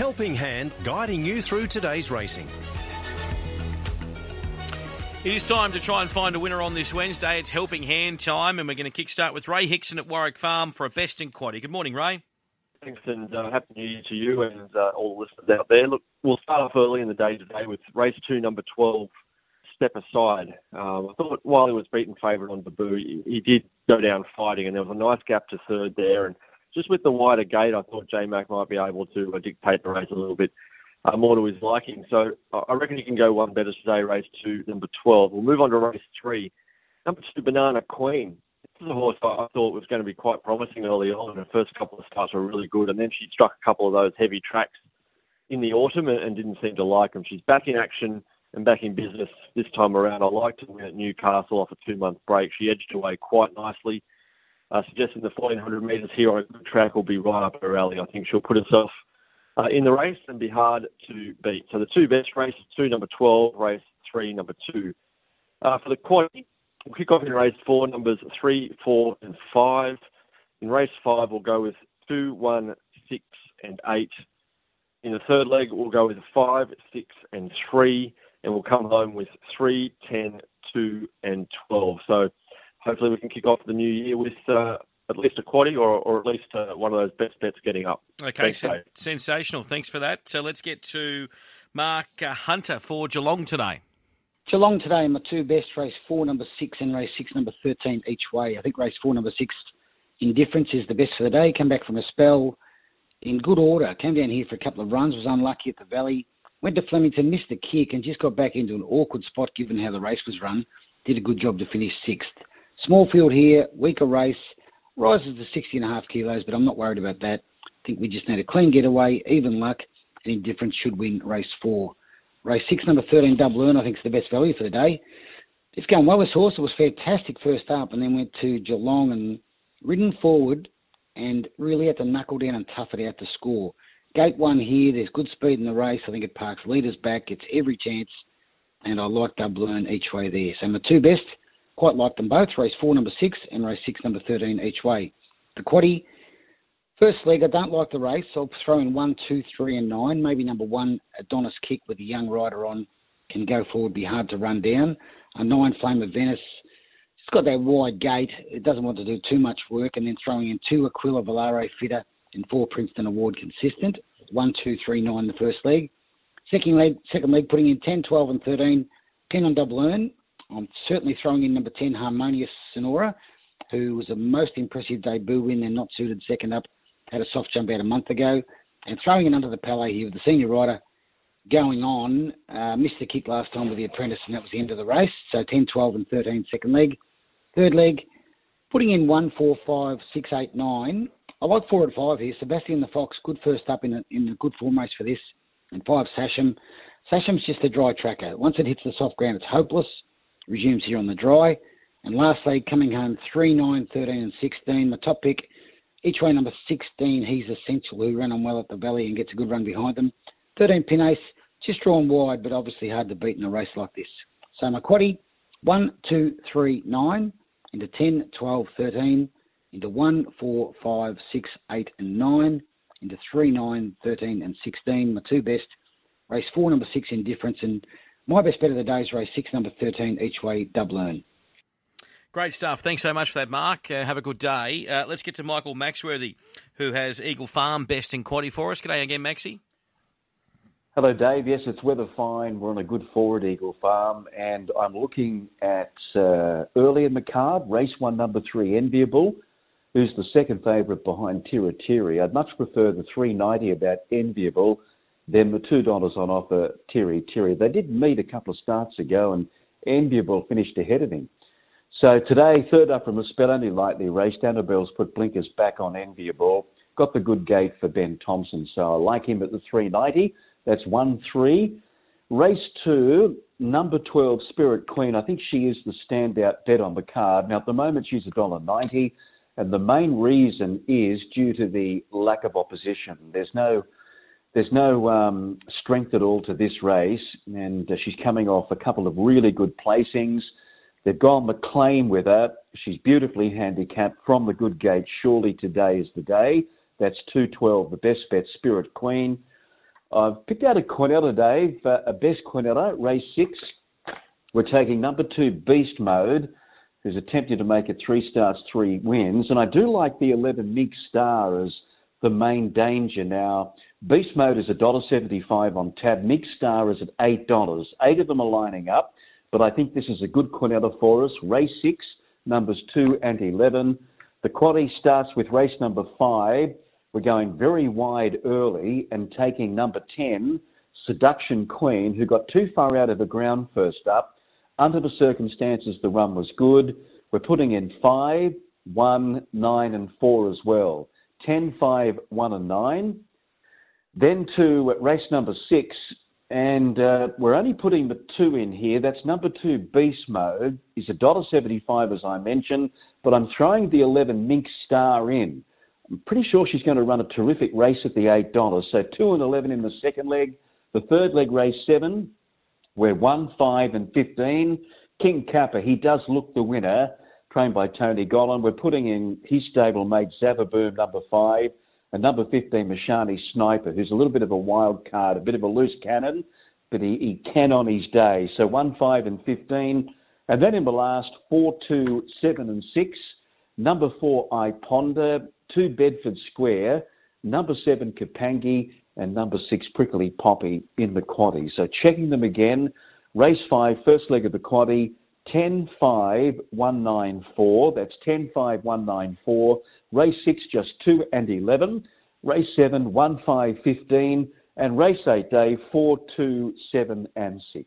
helping hand guiding you through today's racing. It is time to try and find a winner on this Wednesday. It's helping hand time, and we're going to kickstart with Ray Hickson at Warwick Farm for a best in quaddie. Good morning, Ray. Thanks, and happy New Year to you and all the listeners out there. Look, we'll start off early in the day today with race 2, number 12, Step Aside. I thought while he was beaten favourite on Baboo, he did go down fighting, and there was a nice gap to third there. And just with the wider gate, I thought J-Mac might be able to dictate the race a little bit more to his liking. So I reckon he can go one better today, race 2, number 12. We'll move on to race 3, number 2, Banana Queen. This is a horse I thought was going to be quite promising early on. Her first couple of starts were really good, and then she struck a couple of those heavy tracks in the autumn and didn't seem to like them. She's back in action and back in business this time around. I liked her win at Newcastle off a 2-month break. She edged away quite nicely, suggesting the 1,400 metres here on a good track will be right up her alley. I think she'll put herself in the race and be hard to beat. So the two best races, 2, number 12, race 3, number 2. For the quaddie, we'll kick off in race 4, numbers 3, 4 and 5. In race 5, we'll go with 2, 1, 6 and 8. In the third leg, we'll go with 5, 6 and 3. And we'll come home with 3, 10, 2 and 12. So hopefully we can kick off the new year with at least a quaddie or at least one of those best bets getting up. Okay, thanks, sensational. Thanks for that. So let's get to Mark Hunter for Geelong today. Geelong today, my two best, race 4, number 6, and race 6, number 13 each way. I think race 4, number 6, Indifference, is the best for the day. Came back from a spell in good order. Came down here for a couple of runs, was unlucky at the Valley. Went to Flemington, missed the kick, and just got back into an awkward spot given how the race was run. Did a good job to finish 6th. Small field here, weaker race. Rises to 60.5 kilos, but I'm not worried about that. I think we just need a clean getaway, even luck, and Indifference should win race 4. Race 6, number 13, Double Earn, I think is the best value for the day. It's going well, this horse. It was fantastic first up and then went to Geelong and ridden forward and really had to knuckle down and tough it out to score. Gate 1 here, there's good speed in the race. I think it parks leaders back, gets every chance, and I like Double Earn each way there. So my two best, quite like them both, race 4, number 6, and race 6, number 13 each way. The quaddie, first leg, I don't like the race. I'll throw in 1, 2, 3 and 9. Maybe number 1, Adonis Kick with a young rider on, can go forward, be hard to run down. A 9, Flame of Venice, it's got that wide gate. It doesn't want to do too much work. And then throwing in 2, Aquila Valare Fitter and 4, Princeton Award Consistent. 1, 2, 3, 9 the first leg. Second leg putting in 10, 12 and 13. Keen on Double Earn. I'm certainly throwing in number 10, Harmonious Sonora, who was a most impressive debut win and not suited second up. Had a soft jump about a month ago, and throwing it under the pallet here with the senior rider going on. Missed the kick last time with the apprentice, and that was the end of the race. So 10, 12 and 13 second leg. Third leg, putting in 1, 4, 5, 6, 8, 9. I like 4 and 5 here. Sebastian the Fox, good first up in a good form race for this. And 5, Sasham. Sasham's just a dry tracker. Once it hits the soft ground, it's hopeless. Resumes here on the dry. And lastly, coming home, 3, 9, 13 and 16. My top pick, each way number 16, He's Essential, who ran on well at the Valley and gets a good run behind them. 13, Pin Ace, just drawn wide, but obviously hard to beat in a race like this. So my quaddie, 1, 2, 3, 9, into 10, 12, 13, into 1, 4, 5, 6, 8 and 9, into 3, 9, 13 and 16. My two best, race 4, number 6, Indifference, and my best bet of the day is race 6, number 13, each way, Double Earn. Great stuff. Thanks so much for that, Mark. Have a good day. Let's get to Michael Maxworthy, who has Eagle Farm best in quaddie for us. G'day again, Maxie. Hello, Dave. Yes, it's weather fine. We're on a good forward, Eagle Farm, and I'm looking at early in the card, race 1, number 3, Enviable, who's the second favourite behind Tiratiri. I'd much prefer the $3.90 about Enviable than the $2 on offer Tiratiri. They did meet a couple of starts ago, and Enviable finished ahead of him. So today, third up from a spell, only lightly raced. Annabelle's put blinkers back on Enviable. Got the good gate for Ben Thompson, so I like him at the $3.90. That's 1-3. Race 2, number 12, Spirit Queen. I think she is the standout bet on the card. Now, at the moment, she's $1.90, and the main reason is due to the lack of opposition. There's no strength at all to this race, and she's coming off a couple of really good placings. They've gone McLean with her. She's beautifully handicapped from the good gate. Surely today is the day. That's 2.12, the best bet, Spirit Queen. I've picked out a corner today for a best corner, race 6. We're taking number 2, Beast Mode, who's attempted to make it 3 starts, 3 wins. And I do like the 11 Mink Star as the main danger. Now, Beast Mode is $1.75 on tab. Mink Star is at $8. 8 of them are lining up, but I think this is a good cornetta for us. Race 6, numbers 2 and 11. The quaddy starts with race number 5. We're going very wide early and taking number 10, Seduction Queen, who got too far out of the ground first up. Under the circumstances, the run was good. We're putting in 5, 1, 9 and 4 as well. 10, 5, 1 and 9. Then to race number 6, and we're only putting the 2 in here. That's number 2, Beast Mode. It's $1.75, as I mentioned, but I'm throwing the 11 Mink Star in. I'm pretty sure she's going to run a terrific race at the $8. So 2 and 11 in the second leg. The third leg, race 7, we're 1, 5 and 15. King Kappa, he does look the winner, trained by Tony Gollan. We're putting in his stable mate, Zavaboom, number 5, and number 15, Mashani Sniper, who's a little bit of a wild card, a bit of a loose cannon, but he can on his day. So 1, 5 and 15. And then in the last, 4, 2, 7 and 6. Number 4, I Ponder. 2, Bedford Square. Number 7, Kapangi. And number 6, Prickly Poppy in the quaddie. So checking them again. Race 5, first leg of the quaddie. 10, 5, 1, 9, 4. That's 10, 5, 1, 9, 4. Race 6, just 2 and 11. Race 7, 1, 5, 15. And race 8, Dave, 4, 2, 7 and 6.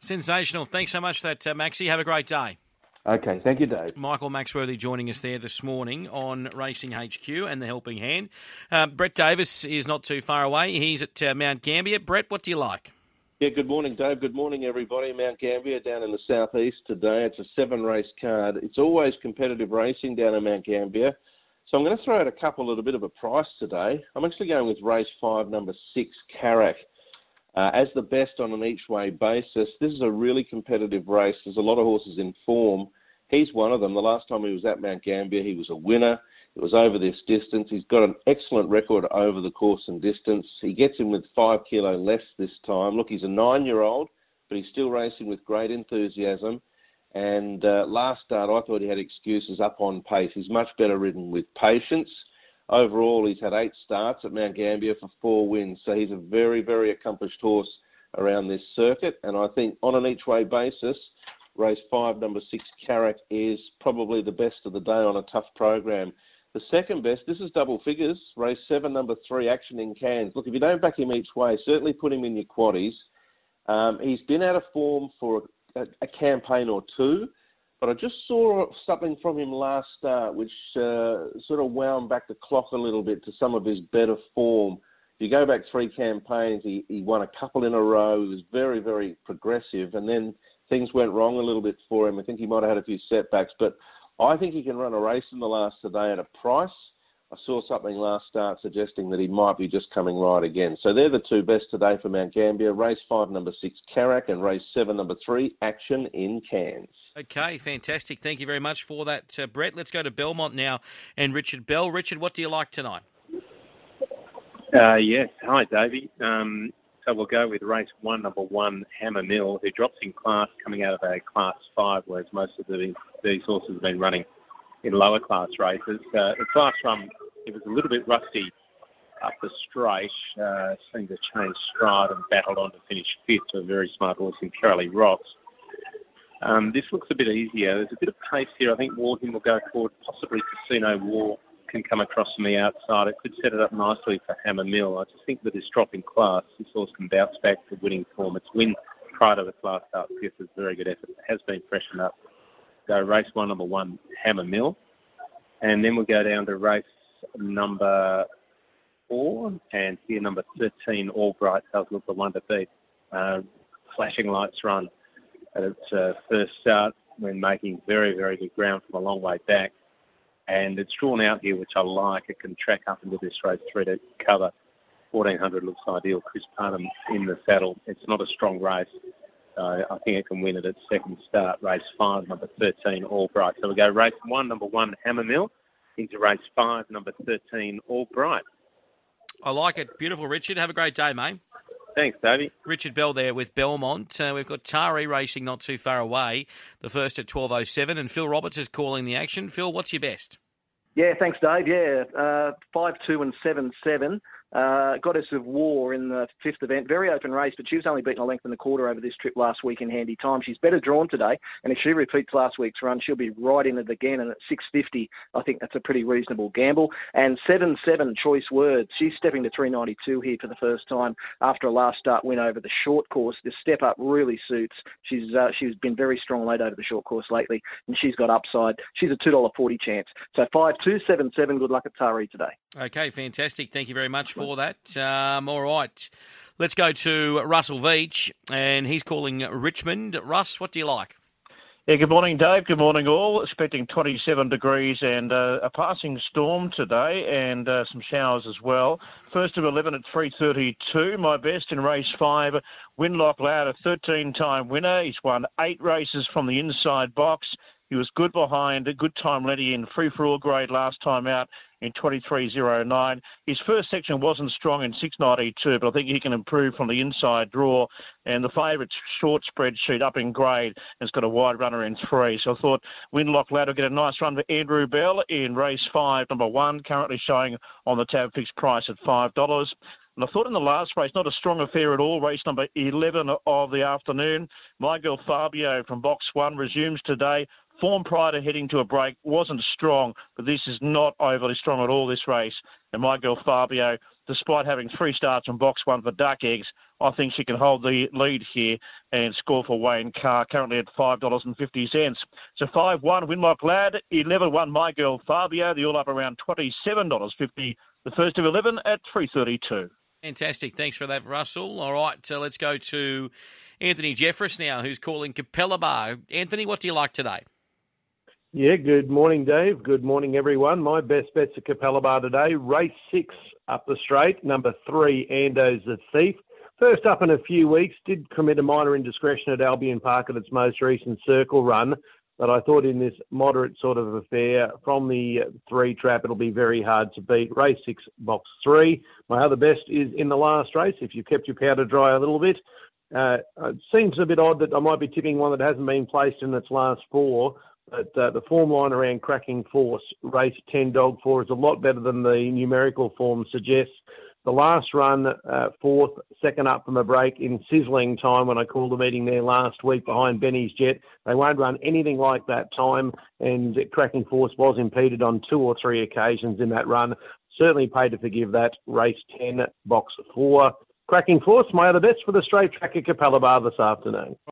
Sensational. Thanks so much for that, Maxie. Have a great day. Okay, thank you, Dave. Michael Maxworthy joining us there this morning on Racing HQ and the Helping Hand. Brett Davis is not too far away. He's at Mount Gambier. Brett, what do you like? Yeah, good morning, Dave. Good morning, everybody. Mount Gambier down in the southeast today. It's a 7-race card. It's always competitive racing down in Mount Gambier. So I'm going to throw out a couple at a bit of a price today. I'm actually going with race 5, number 6, Carrack. As the best on an each-way basis, this is a really competitive race. There's a lot of horses in form. He's one of them. The last time he was at Mount Gambier, he was a winner. It was over this distance. He's got an excellent record over the course and distance. He gets him with 5 kilo less this time. Look, he's a 9-year-old, but he's still racing with great enthusiasm. And last start, I thought he had excuses up on pace. He's much better ridden with patience. Overall, he's had 8 starts at Mount Gambier for 4 wins. So he's a very, very accomplished horse around this circuit. And I think on an each-way basis, race 5, number 6, Carrack, is probably the best of the day on a tough program. The second best, this is double figures, race 7, number 3, Action in Cans. Look, if you don't back him each way, certainly put him in your quaddies. He's been out of form for a campaign or two. But I just saw something from him last start which sort of wound back the clock a little bit to some of his better form. If you go back 3 campaigns, he won a couple in a row. He was very, very progressive. And then things went wrong a little bit for him. I think he might have had a few setbacks. But I think he can run a race in the last today at a price. I saw something last start suggesting that he might be just coming right again. So they're the 2 best today for Mount Gambier. Race 5, number 6, Carrack, and race 7, number 3, Action in Cans. Okay, fantastic. Thank you very much for that, Brett. Let's go to Belmont now and Richard Bell. Richard, what do you like tonight? Yes. Hi, Davey. So we'll go with race 1, number 1, Hammer Mill, who drops in class coming out of a class 5, whereas most of these horses have been running in lower class races. The class run, it was a little bit rusty up the straight, seemed to change stride and battled on to finish 5th to a very smart horse in Carolee Rocks. This looks a bit easier. There's a bit of pace here. I think Wharton will go forward. Possibly Casino War can come across from the outside. It could set it up nicely for Hammer Mill. I just think that this drop in class, this horse can bounce back to winning form. Its win prior to the class start 5th was a very good effort. It has been freshened up. So race 1, number 1, Hammer Mill. And then we'll go down to race number 4. And here, number 13, Albright, does look the one to beat. Flashing Lights run at its first start when making very, very good ground from a long way back. And it's drawn out here, which I like. It can track up into this race 3 to cover. 1400 looks ideal. Chris Parnham in the saddle. It's not a strong race. I think it can win at its second start, race 5, number 13, Albright. So we go race 1, number 1, Hammer Mill, into race 5, number 13, Albright. I like it. Beautiful, Richard. Have a great day, mate. Thanks, Davey. Richard Bell there with Belmont. We've got Tari Racing not too far away, the first at 12.07, and Phil Roberts is calling the action. Phil, what's your best? Yeah, thanks, Dave. Yeah, 5-2 and 7-7. Goddess of War in the fifth event. Very open race, but she was only beaten a length and a quarter over this trip last week in Handy Time. She's better drawn today, and if she repeats last week's run, she'll be right in it again, and at 6.50, I think that's a pretty reasonable gamble. And 7-7, Choice Words. She's stepping to 392 here for the first time after a last start win over the short course. The step up really suits. She's been very strong late over the short course lately, and she's got upside. She's a $2.40 chance. So 5-2, 7-7, good luck at Tari today. Okay, fantastic. Thank you very much for that. All right. Let's go to Russell Veach, and he's calling Richmond. Russ, what do you like? Yeah, good morning, Dave. Good morning, all. Expecting 27 degrees and a passing storm today and some showers as well. First of 11 at 3.32. My best in race 5, Winlock Loud, a 13-time winner. He's won 8 races from the inside box. He was good behind a good time Letty in free-for-all grade last time out in 23.09. His first section wasn't strong in 6.92, but I think he can improve from the inside draw. And the favourite's short spreadsheet up in grade has got a wide runner in 3. So I thought Winlock Ladd will get a nice run for Andrew Bell in race 5, number 1, currently showing on the tab fixed price at $5. And I thought in the last race, not a strong affair at all, race number 11 of the afternoon. My Girl Fabio from box 1 resumes today. Form prior to heading to a break wasn't strong, but this is not overly strong at all, this race. And My Girl Fabio, despite having 3 starts from box 1 for Duck Eggs, I think she can hold the lead here and score for Wayne Carr, currently at $5.50. So 5-1, Winlock Ladd, 11-1, My Girl Fabio, the all-up around $27.50, the first of 11 at 3.32. Fantastic. Thanks for that, Russell. All right, so let's go to Anthony Jeffress now, who's calling Capella Bar. Anthony, what do you like today? Yeah, good morning, Dave. Good morning, everyone. My best bet's at Capella Bar today. Race 6 up the straight, number 3, Ando's the Thief. First up in a few weeks, did commit a minor indiscretion at Albion Park at its most recent circle run, but I thought in this moderate sort of affair, from the 3 trap, it'll be very hard to beat. Race 6, box 3. My other best is in the last race, if you kept your powder dry a little bit. It seems a bit odd that I might be tipping one that hasn't been placed in its last 4, but the form line around Cracking Force, race 10, dog 4, is a lot better than the numerical form suggests. The last run, 4th, second up from a break in Sizzling Time when I called the meeting there last week behind Benny's Jet. They won't run anything like that time, and Cracking Force was impeded on 2 or 3 occasions in that run. Certainly paid to forgive that. Race 10, box 4. Cracking Force, my other best for the straight track at Capella Bar this afternoon.